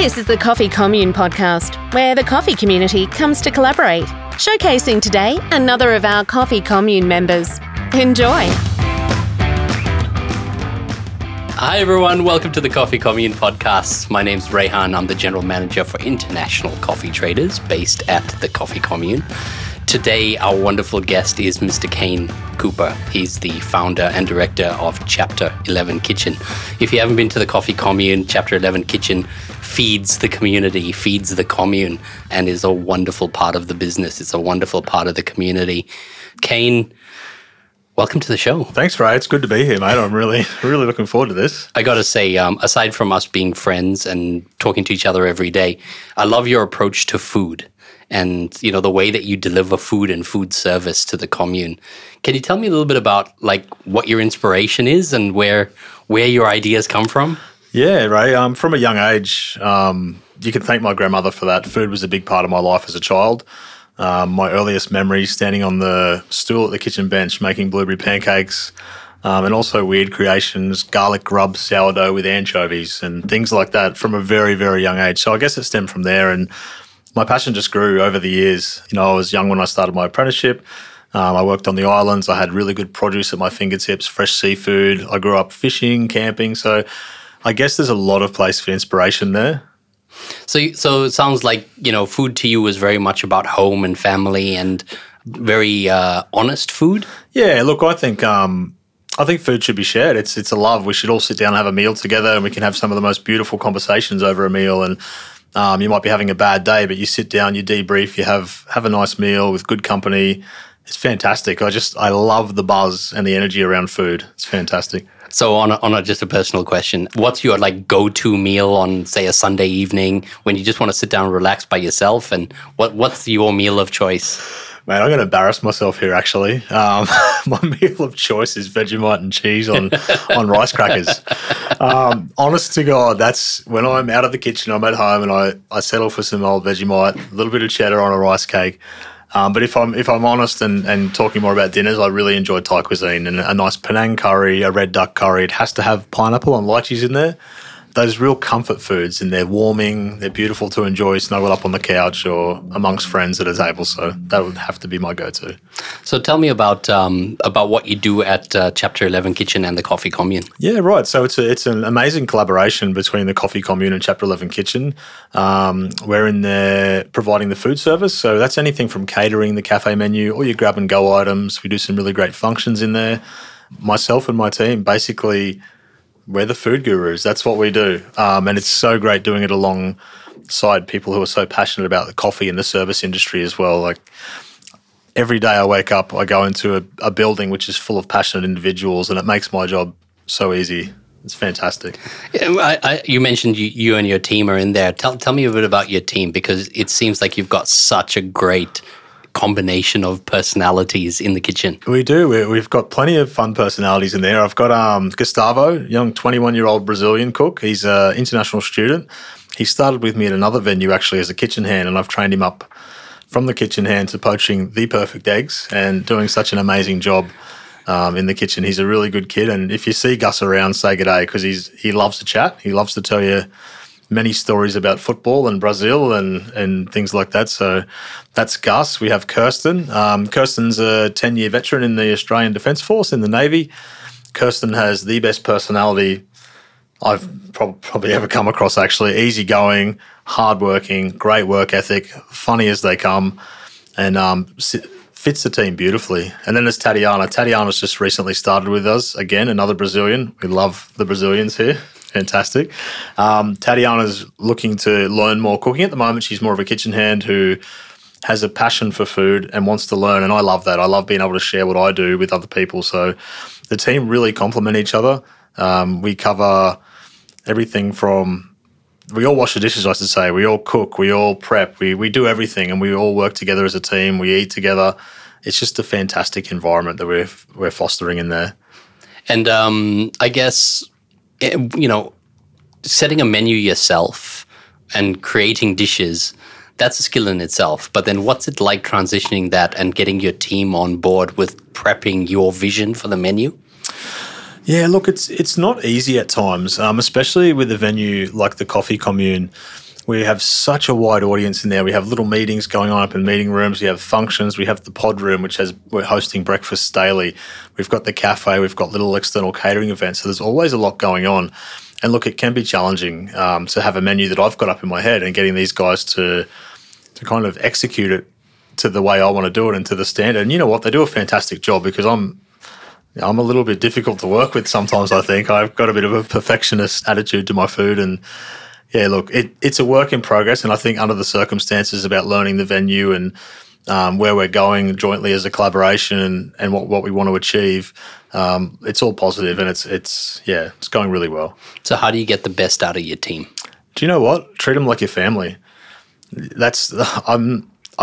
This is the Coffee Commune podcast, where the coffee community comes to collaborate, showcasing today another of our Coffee Commune members. Enjoy. Hi everyone, welcome to the Coffee Commune podcast. My name's Rehan, I'm the General Manager for International Coffee Traders based at the Coffee Commune. Today, our wonderful guest is Mr. Kane Cooper. He's the founder and director of Chapter 11 Kitchen. If you haven't been to the Coffee Commune, Chapter 11 Kitchen feeds the community, feeds the commune, and is a wonderful part of the business. It's a wonderful part of the community. Kane, welcome to the show. Thanks, Ray. It's good to be here, mate. I'm really looking forward to this. I got to say, aside from us being friends and talking to each other every day, I love your approach to food and, you know, the way that you deliver food and food service to the commune. Can you tell me a little bit about, like, what your inspiration is and where your ideas come from? Yeah, Ray. From a young age, you can thank my grandmother for that. Food was a big part of my life as a child. My earliest memories standing on the stool at the kitchen bench making blueberry pancakes and also weird creations, garlic grub sourdough with anchovies and things like that from a very, very young age. So I guess it stemmed from there, and my passion just grew over the years. You know, I was young when I started my apprenticeship. I worked on the islands. I had really good produce at my fingertips, fresh seafood. I grew up fishing, camping. So I guess there's a lot of place for inspiration there. So it sounds like, you know, food to you was very much about home and family and very honest food. Yeah, look, I think food should be shared. It's a love. We should all sit down and have a meal together, and we can have some of the most beautiful conversations over a meal. And you might be having a bad day, but you sit down, you debrief, you have a nice meal with good company. It's fantastic. I love the buzz and the energy around food. It's fantastic. So on a just a personal question, what's your, like, go-to meal on, say, a Sunday evening when you just want to sit down and relax by yourself? And what's your meal of choice? Man, I'm going to embarrass myself here, actually. My meal of choice is Vegemite and cheese on rice crackers. Honest to God, that's when I'm out of the kitchen, I'm at home, and I settle for some old Vegemite, a little bit of cheddar on a rice cake. But if I'm honest and talking more about dinners, I really enjoy Thai cuisine, and a nice Penang curry, a red duck curry. It has to have pineapple and lychees in there. Those real comfort foods, and they're warming, they're beautiful to enjoy snuggled up on the couch or amongst friends at a table. So that would have to be my go-to. So tell me about what you do at Chapter 11 Kitchen and the Coffee Commune. Yeah, right. So it's an amazing collaboration between the Coffee Commune and Chapter 11 Kitchen. We're in there providing the food service. So that's anything from catering, the cafe menu, all your grab-and-go items. We do some really great functions in there. Myself and my team basically, we're the food gurus. That's what we do. And it's so great doing it alongside people who are so passionate about the coffee and the service industry as well. Like, every day I wake up, I go into a building which is full of passionate individuals, and it makes my job so easy. It's fantastic. Yeah, you mentioned you and your team are in there. Tell me a bit about your team, because it seems like you've got such a great combination of personalities in the kitchen. We do. We've got plenty of fun personalities in there. I've got Gustavo, young 21-year-old Brazilian cook. He's an international student. He started with me at another venue, actually, as a kitchen hand, and I've trained him up from the kitchen hand to poaching the perfect eggs and doing such an amazing job in the kitchen. He's a really good kid, and if you see Gus around, say good day, because he loves to chat. He loves to tell you many stories about football and Brazil and things like that. So that's Gus. We have Kirsten. Kirsten's a 10-year veteran in the Australian Defence Force in the Navy. Kirsten has the best personality I've probably ever come across, actually. Easygoing, hardworking, great work ethic, funny as they come, and fits the team beautifully. And then there's Tatiana. Tatiana's just recently started with us. Again, another Brazilian. We love the Brazilians here. Fantastic. Tatiana's looking to learn more cooking. At the moment, she's more of a kitchen hand who has a passion for food and wants to learn, and I love that. I love being able to share what I do with other people. So the team really complement each other. We cover everything from, we all wash the dishes, I should say. We all cook, we all prep, we do everything, and we all work together as a team. We eat together. It's just a fantastic environment that we're fostering in there. And I guess, you know, setting a menu yourself and creating dishes, that's a skill in itself. But then what's it like transitioning that and getting your team on board with prepping your vision for the menu? Yeah, look, it's not easy at times, especially with a venue like the Coffee Commune. We have such a wide audience in there. We have little meetings going on up in meeting rooms. We have functions. We have the pod room, which has we're hosting breakfasts daily. We've got the cafe. We've got little external catering events. So there's always a lot going on. And look, it can be challenging to have a menu that I've got up in my head and getting these guys to kind of execute it to the way I want to do it and to the standard. And you know what? They do a fantastic job because I'm a little bit difficult to work with sometimes, I think. I've got a bit of a perfectionist attitude to my food. And, yeah, look, it's a work in progress. And I think under the circumstances about learning the venue and where we're going jointly as a collaboration and what we want to achieve, it's all positive and it's going really well. So how do you get the best out of your team? Do you know what? Treat them like your family. I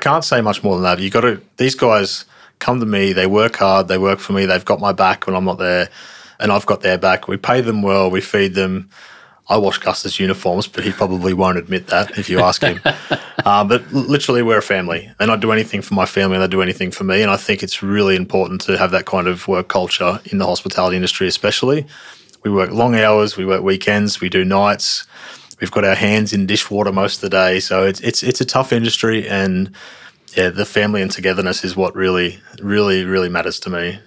can't say much more than that. These guys come to me, they work hard, they work for me, they've got my back when I'm not there, and I've got their back. We pay them well, we feed them. I wash Gus's uniforms, but he probably won't admit that if you ask him. But literally, we're a family, and I do anything for my family, and they do anything for me, and I think it's really important to have that kind of work culture in the hospitality industry especially. We work long hours, we work weekends, we do nights. We've got our hands in dishwater most of the day, so it's a tough industry, and yeah, the family and togetherness is what really, really, really matters to me.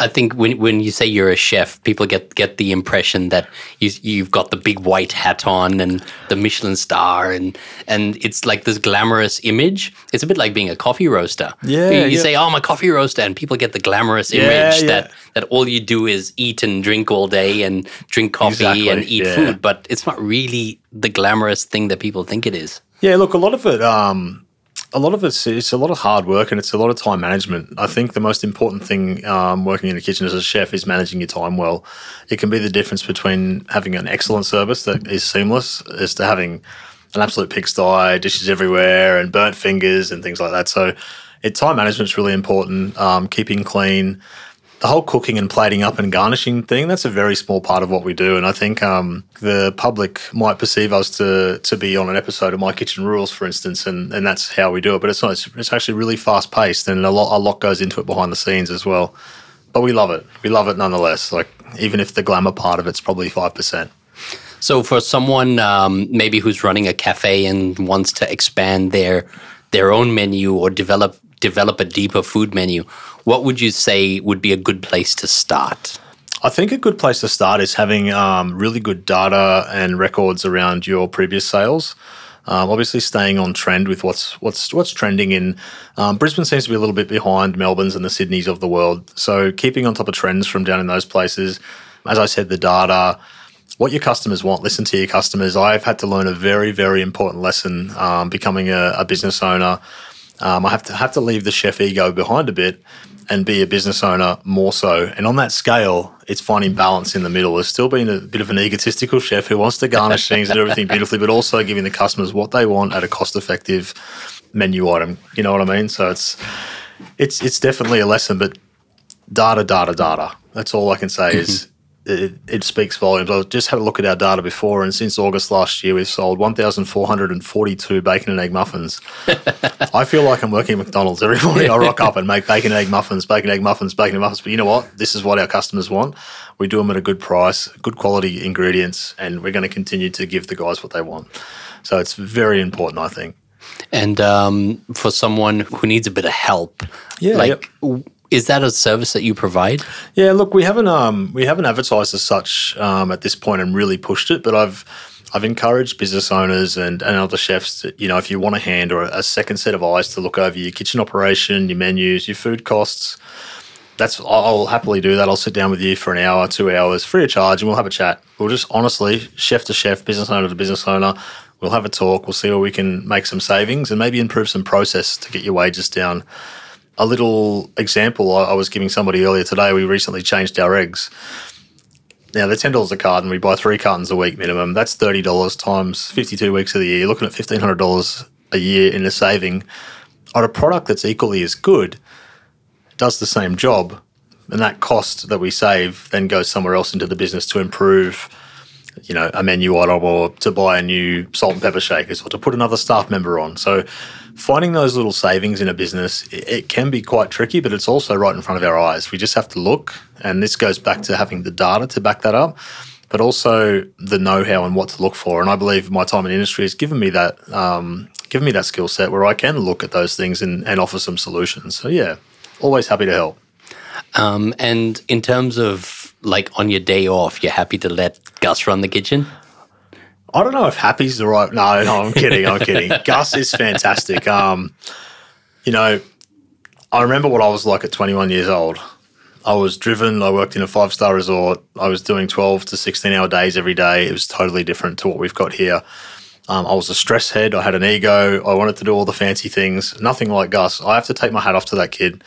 I think when you say you're a chef, people get the impression that you've got the big white hat on and the Michelin star and it's like this glamorous image. It's a bit like being a coffee roaster. Yeah, you say, oh, I'm a coffee roaster, and people get the glamorous image that all you do is eat and drink all day and drink coffee and eat food, but it's not really the glamorous thing that people think it is. Yeah, look, it's a lot of hard work and it's a lot of time management. I think the most important thing working in the kitchen as a chef is managing your time well. It can be the difference between having an excellent service that is seamless as to having an absolute pigsty, dishes everywhere and burnt fingers and things like that. So time management is really important, keeping clean. The whole cooking and plating up and garnishing thing, that's a very small part of what we do. And I think the public might perceive us to be on an episode of My Kitchen Rules, for instance, and that's how we do it. But it's not. It's actually really fast-paced, and a lot goes into it behind the scenes as well. But we love it. We love it nonetheless, like even if the glamour part of it's probably 5%. So for someone maybe who's running a cafe and wants to expand their own menu or develop a deeper food menu, what would you say would be a good place to start? I think a good place to start is having really good data and records around your previous sales. Obviously, staying on trend with what's trending in Brisbane seems to be a little bit behind Melbourne's and the Sydney's of the world. So keeping on top of trends from down in those places. As I said, the data, what your customers want, listen to your customers. I've had to learn a very, very important lesson becoming a business owner. I have to leave the chef ego behind a bit and be a business owner more so. And on that scale, it's finding balance in the middle. There's still being a bit of an egotistical chef who wants to garnish things and do everything beautifully, but also giving the customers what they want at a cost-effective menu item. You know what I mean? So it's definitely a lesson, but data. That's all I can say is it speaks volumes. I just had a look at our data before, and since August last year, we've sold 1,442 bacon and egg muffins. I feel like I'm working at McDonald's. Every morning I rock up and make bacon and egg muffins. But you know what? This is what our customers want. We do them at a good price, good quality ingredients, and we're going to continue to give the guys what they want. So it's very important, I think. And for someone who needs a bit of help, is that a service that you provide? Yeah, look, we haven't advertised as such at this point and really pushed it, but I've encouraged business owners and other chefs that, you know, if you want a hand or a second set of eyes to look over your kitchen operation, your menus, your food costs, I'll happily do that. I'll sit down with you for an hour, 2 hours, free of charge, and we'll have a chat. We'll just honestly, chef to chef, business owner to business owner, we'll have a talk, we'll see where we can make some savings and maybe improve some process to get your wages down. A little example I was giving somebody earlier today, we recently changed our eggs. Now, they're $10 a carton. We buy 3 cartons a week minimum. That's $30 times 52 weeks of the year. You're looking at $1,500 a year in a saving on a product that's equally as good, does the same job, and that cost that we save then goes somewhere else into the business to improve, you know, a menu item or to buy a new salt and pepper shakers or to put another staff member on. So finding those little savings in a business, it can be quite tricky, but it's also right in front of our eyes. We just have to look, and this goes back to having the data to back that up. but also the know-how and what to look for. And I believe my time in industry has given me that skill set where I can look at those things and offer some solutions. So yeah, always happy to help. And in terms of like on your day off, you're happy to let Gus run the kitchen? I don't know if happy's the right... No, I'm kidding. I'm kidding. Gus is fantastic. You know, I remember what I was like at 21 years old. I was driven. I worked in a five-star resort. I was doing 12 to 16-hour days every day. It was totally different to what we've got here. I was a stress head. I had an ego. I wanted to do all the fancy things. Nothing like Gus. I have to take my hat off to that kid.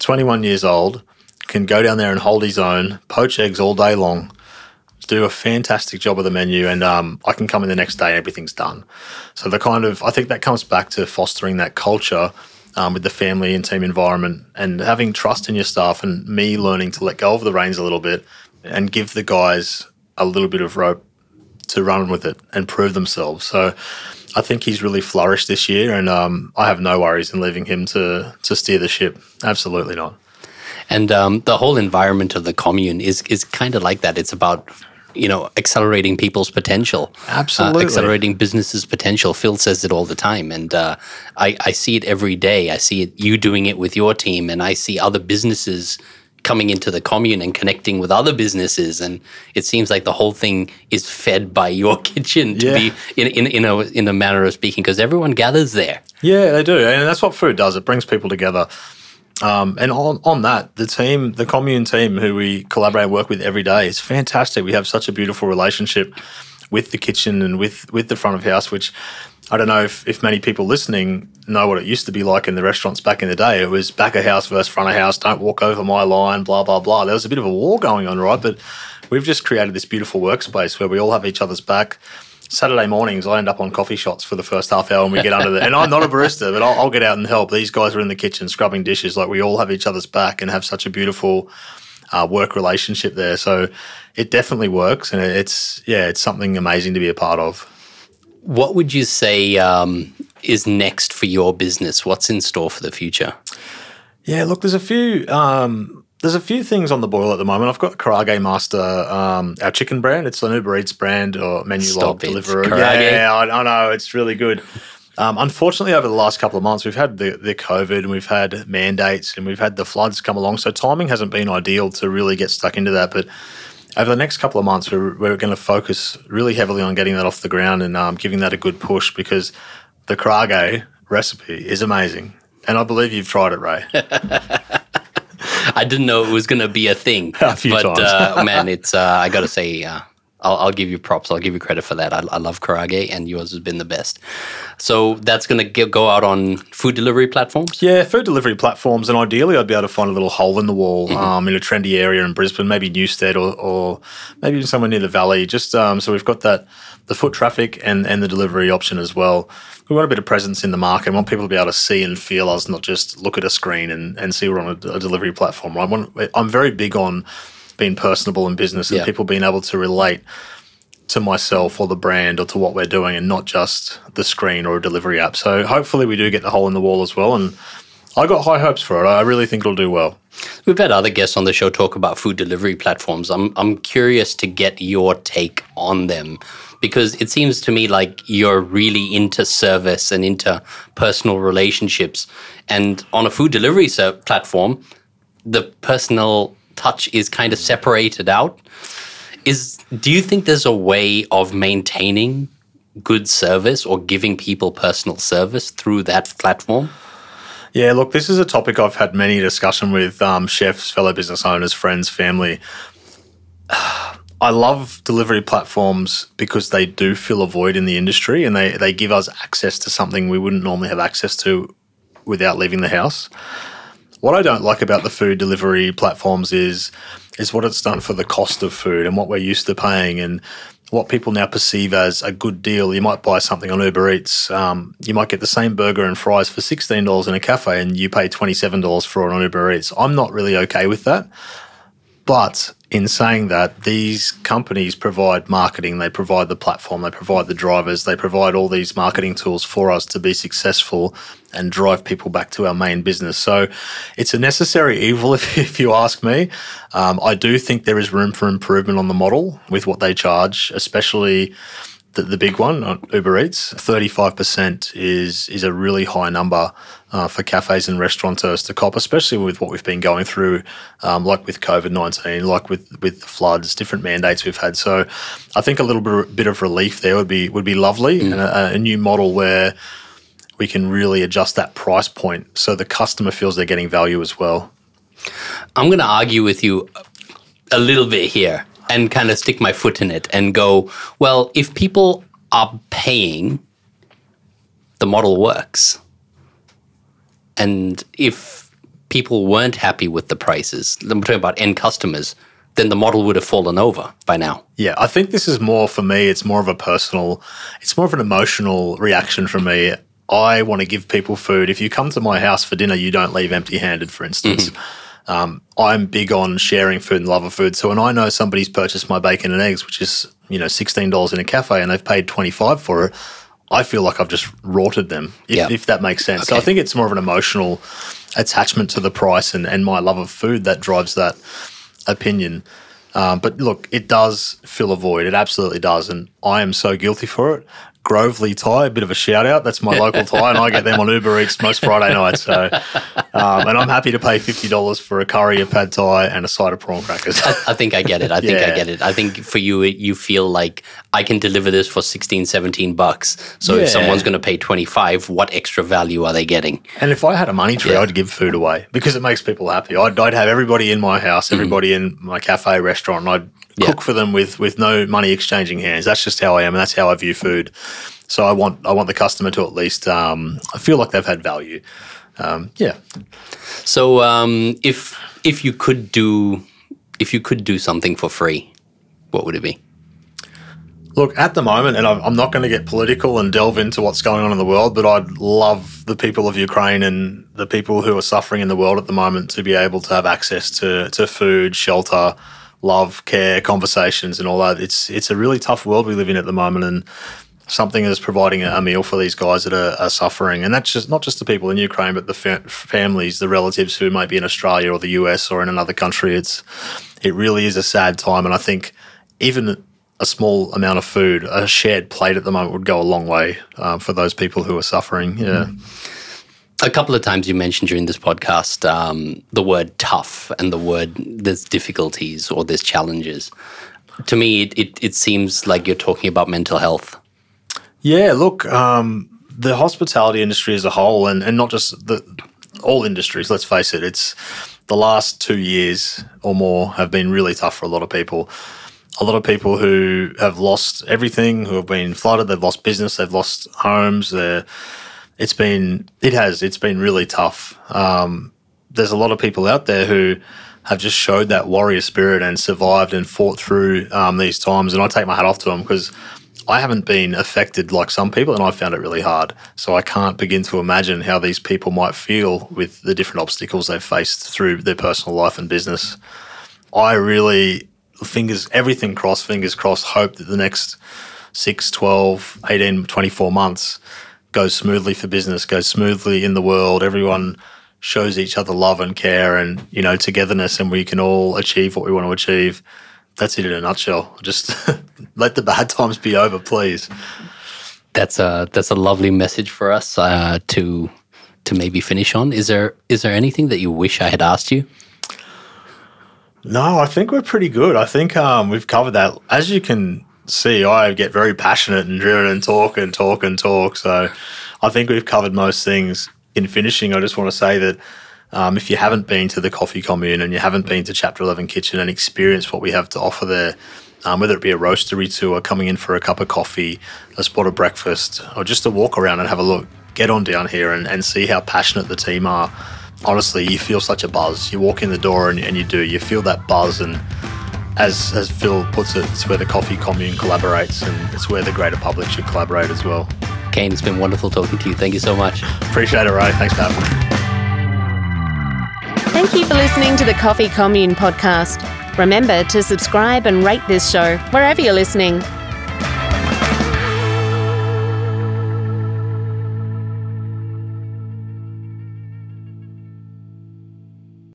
21 years old, can go down there and hold his own, poach eggs all day long, do a fantastic job of the menu, and I can come in the next day and everything's done. So the kind of, I think that comes back to fostering that culture with the family and team environment and having trust in your staff, and me learning to let go of the reins a little bit and give the guys a little bit of rope to run with it and prove themselves. So I think he's really flourished this year, and I have no worries in leaving him to steer the ship. Absolutely not. And the whole environment of the commune is kind of like that. It's about, you know, accelerating people's potential. Absolutely. Accelerating businesses' potential. Phil says it all the time, and I see it every day. I see it, you doing it with your team, and I see other businesses coming into the commune and connecting with other businesses, and it seems like the whole thing is fed by your kitchen to be in a manner of speaking, because everyone gathers there. Yeah, they do, and that's what food does. It brings people together. And on that, the team, the commune team who we collaborate and work with every day is fantastic. We have such a beautiful relationship with the kitchen and with the front of house, which I don't know if many people listening know what it used to be like in the restaurants back in the day. It was back of house versus front of house, don't walk over my line, blah, blah, blah. There was a bit of a war going on, right? But we've just created this beautiful workspace where we all have each other's back. Saturday mornings, I end up on coffee shots for the first half hour, and we get under there. And I'm not a barista, but I'll get out and help. These guys are in the kitchen scrubbing dishes. Like, we all have each other's back and have such a beautiful work relationship there. So it definitely works, and it's something amazing to be a part of. What would you say is next for your business? What's in store for the future? Yeah, look, there's a few things on the boil at the moment. I've got Karaage Master, our chicken brand. It's an Uber Eats brand or menu log delivery. Yeah, I know. It's really good. Unfortunately, over the last couple of months, we've had the COVID, and we've had mandates, and we've had the floods come along. So timing hasn't been ideal to really get stuck into that. But over the next couple of months, we're going to focus really heavily on getting that off the ground and giving that a good push, because the Karaage recipe is amazing. And I believe you've tried it, Ray. I didn't know it was going to be a thing. A few times. Man, it's I got to say, I'll give you props. I'll give you credit for that. I love Karaage, and yours has been the best. So that's going to go out on food delivery platforms? Yeah, food delivery platforms. And ideally, I'd be able to find a little hole in the wall in a trendy area in Brisbane, maybe Newstead or maybe even somewhere near the Valley. Just so we've got that, the foot traffic and the delivery option as well. We want a bit of presence in the market. We want people to be able to see and feel us, not just look at a screen and see we're on a delivery platform. Right? I'm very big on being personable in business and people being able to relate to myself or the brand or to what we're doing, and not just the screen or a delivery app. So hopefully we do get the hole in the wall as well, and I got high hopes for it. I really think it'll do well. We've had other guests on the show talk about food delivery platforms. I'm curious to get your take on them, because it seems to me like you're really into service and into personal relationships. And on a food delivery platform, the personal touch is kind of separated out. Do you think there's a way of maintaining good service or giving people personal service through that platform? Yeah, look, this is a topic I've had many discussion with chefs, fellow business owners, friends, family. I love delivery platforms because they do fill a void in the industry, and they give us access to something we wouldn't normally have access to without leaving the house. What I don't like about the food delivery platforms is what it's done for the cost of food and what we're used to paying, and what people now perceive as a good deal. You might buy something on Uber Eats. You might get the same burger and fries for $16 in a cafe, and you pay $27 for it on Uber Eats. I'm not really okay with that, but in saying that, these companies provide marketing, they provide the platform, they provide the drivers, they provide all these marketing tools for us to be successful and drive people back to our main business. So it's a necessary evil, if you ask me. I do think there is room for improvement on the model with what they charge, especially the big one, Uber Eats. 35% is a really high number for cafes and restaurateurs to cop, especially with what we've been going through, like with COVID-19, like with the floods, different mandates we've had. So I think a little bit of relief there would be lovely, and a new model where we can really adjust that price point so the customer feels they're getting value as well. I'm going to argue with you a little bit here and kind of stick my foot in it and go, well, if people are paying, the model works. And if people weren't happy with the prices, I'm talking about end customers, then the model would have fallen over by now. Yeah, I think this is more, for me, it's more of a personal, it's more of an emotional reaction from me. I want to give people food. If you come to my house for dinner, you don't leave empty-handed, for instance. Mm-hmm. I'm big on sharing food and love of food. So when I know somebody's purchased my bacon and eggs, which is, $16 in a cafe, and they've paid $25 for it, I feel like I've just rorted them, if that makes sense. Okay. So I think it's more of an emotional attachment to the price and my love of food that drives that opinion. But look, it does fill a void. It absolutely does. And I am so guilty for it. Grovely Thai, a bit of a shout out. That's my local Thai, and I get them on Uber Eats most Friday nights. So, and I'm happy to pay $50 for a curry, a pad Thai, and a side of prawn crackers. I think I get it. I think for you, you feel like I can deliver this for $16, $17. So if someone's going to pay $25, what extra value are they getting? And if I had a money tree, I'd give food away because it makes people happy. I'd have everybody in my house, everybody in my cafe, restaurant, and I'd cook for them with no money exchanging hands. That's just how I am, and that's how I view food. So I want the customer to at least I feel like they've had value. So if you could do something for free, what would it be? Look, at the moment, and I'm not going to get political and delve into what's going on in the world, but I'd love the people of Ukraine and the people who are suffering in the world at the moment to be able to have access to food, shelter, love, care, conversations, and all that. It's a really tough world we live in at the moment, and something is providing a meal for these guys that are suffering, and that's just not just the people in Ukraine, but the families, the relatives who might be in Australia or the US or in another country. It really is a sad time, and I think even a small amount of food, a shared plate at the moment, would go a long way for those people who are suffering. Yeah. Mm-hmm. A couple of times you mentioned during this podcast the word tough and the word there's difficulties or there's challenges. To me, it seems like you're talking about mental health. Yeah, look, the hospitality industry as a whole, and not just all industries, let's face it, it's the last 2 years or more have been really tough for a lot of people. A lot of people who have lost everything, who have been flooded, they've lost business, they've lost homes, It's been really tough. There's a lot of people out there who have just showed that warrior spirit and survived and fought through these times, and I take my hat off to them because I haven't been affected like some people, and I found it really hard. So I can't begin to imagine how these people might feel with the different obstacles they've faced through their personal life and business. I really, fingers crossed, hope that the next 6, 12, 18, 24 months goes smoothly for business, goes smoothly in the world. Everyone shows each other love and care and, togetherness, and we can all achieve what we want to achieve. That's it in a nutshell. Just let the bad times be over, please. That's a lovely message for us to maybe finish on. Is there anything that you wish I had asked you? No, I think we're pretty good. I think we've covered that. As you can see, I get very passionate and driven and talk. So I think we've covered most things. In finishing, I just want to say that if you haven't been to the Coffee Commune and you haven't been to Chapter 11 Kitchen and experienced what we have to offer there, whether it be a roastery tour, coming in for a cup of coffee, a spot of breakfast, or just a walk around and have a look, get on down here and see how passionate the team are. Honestly, you feel such a buzz. You walk in the door and you feel that buzz, and as Phil puts it, it's where the Coffee Commune collaborates, and it's where the greater public should collaborate as well. Kane, it's been wonderful talking to you. Thank you so much. Appreciate it, Ray. Thanks for having me. Thank you for listening to the Coffee Commune podcast. Remember to subscribe and rate this show wherever you're listening.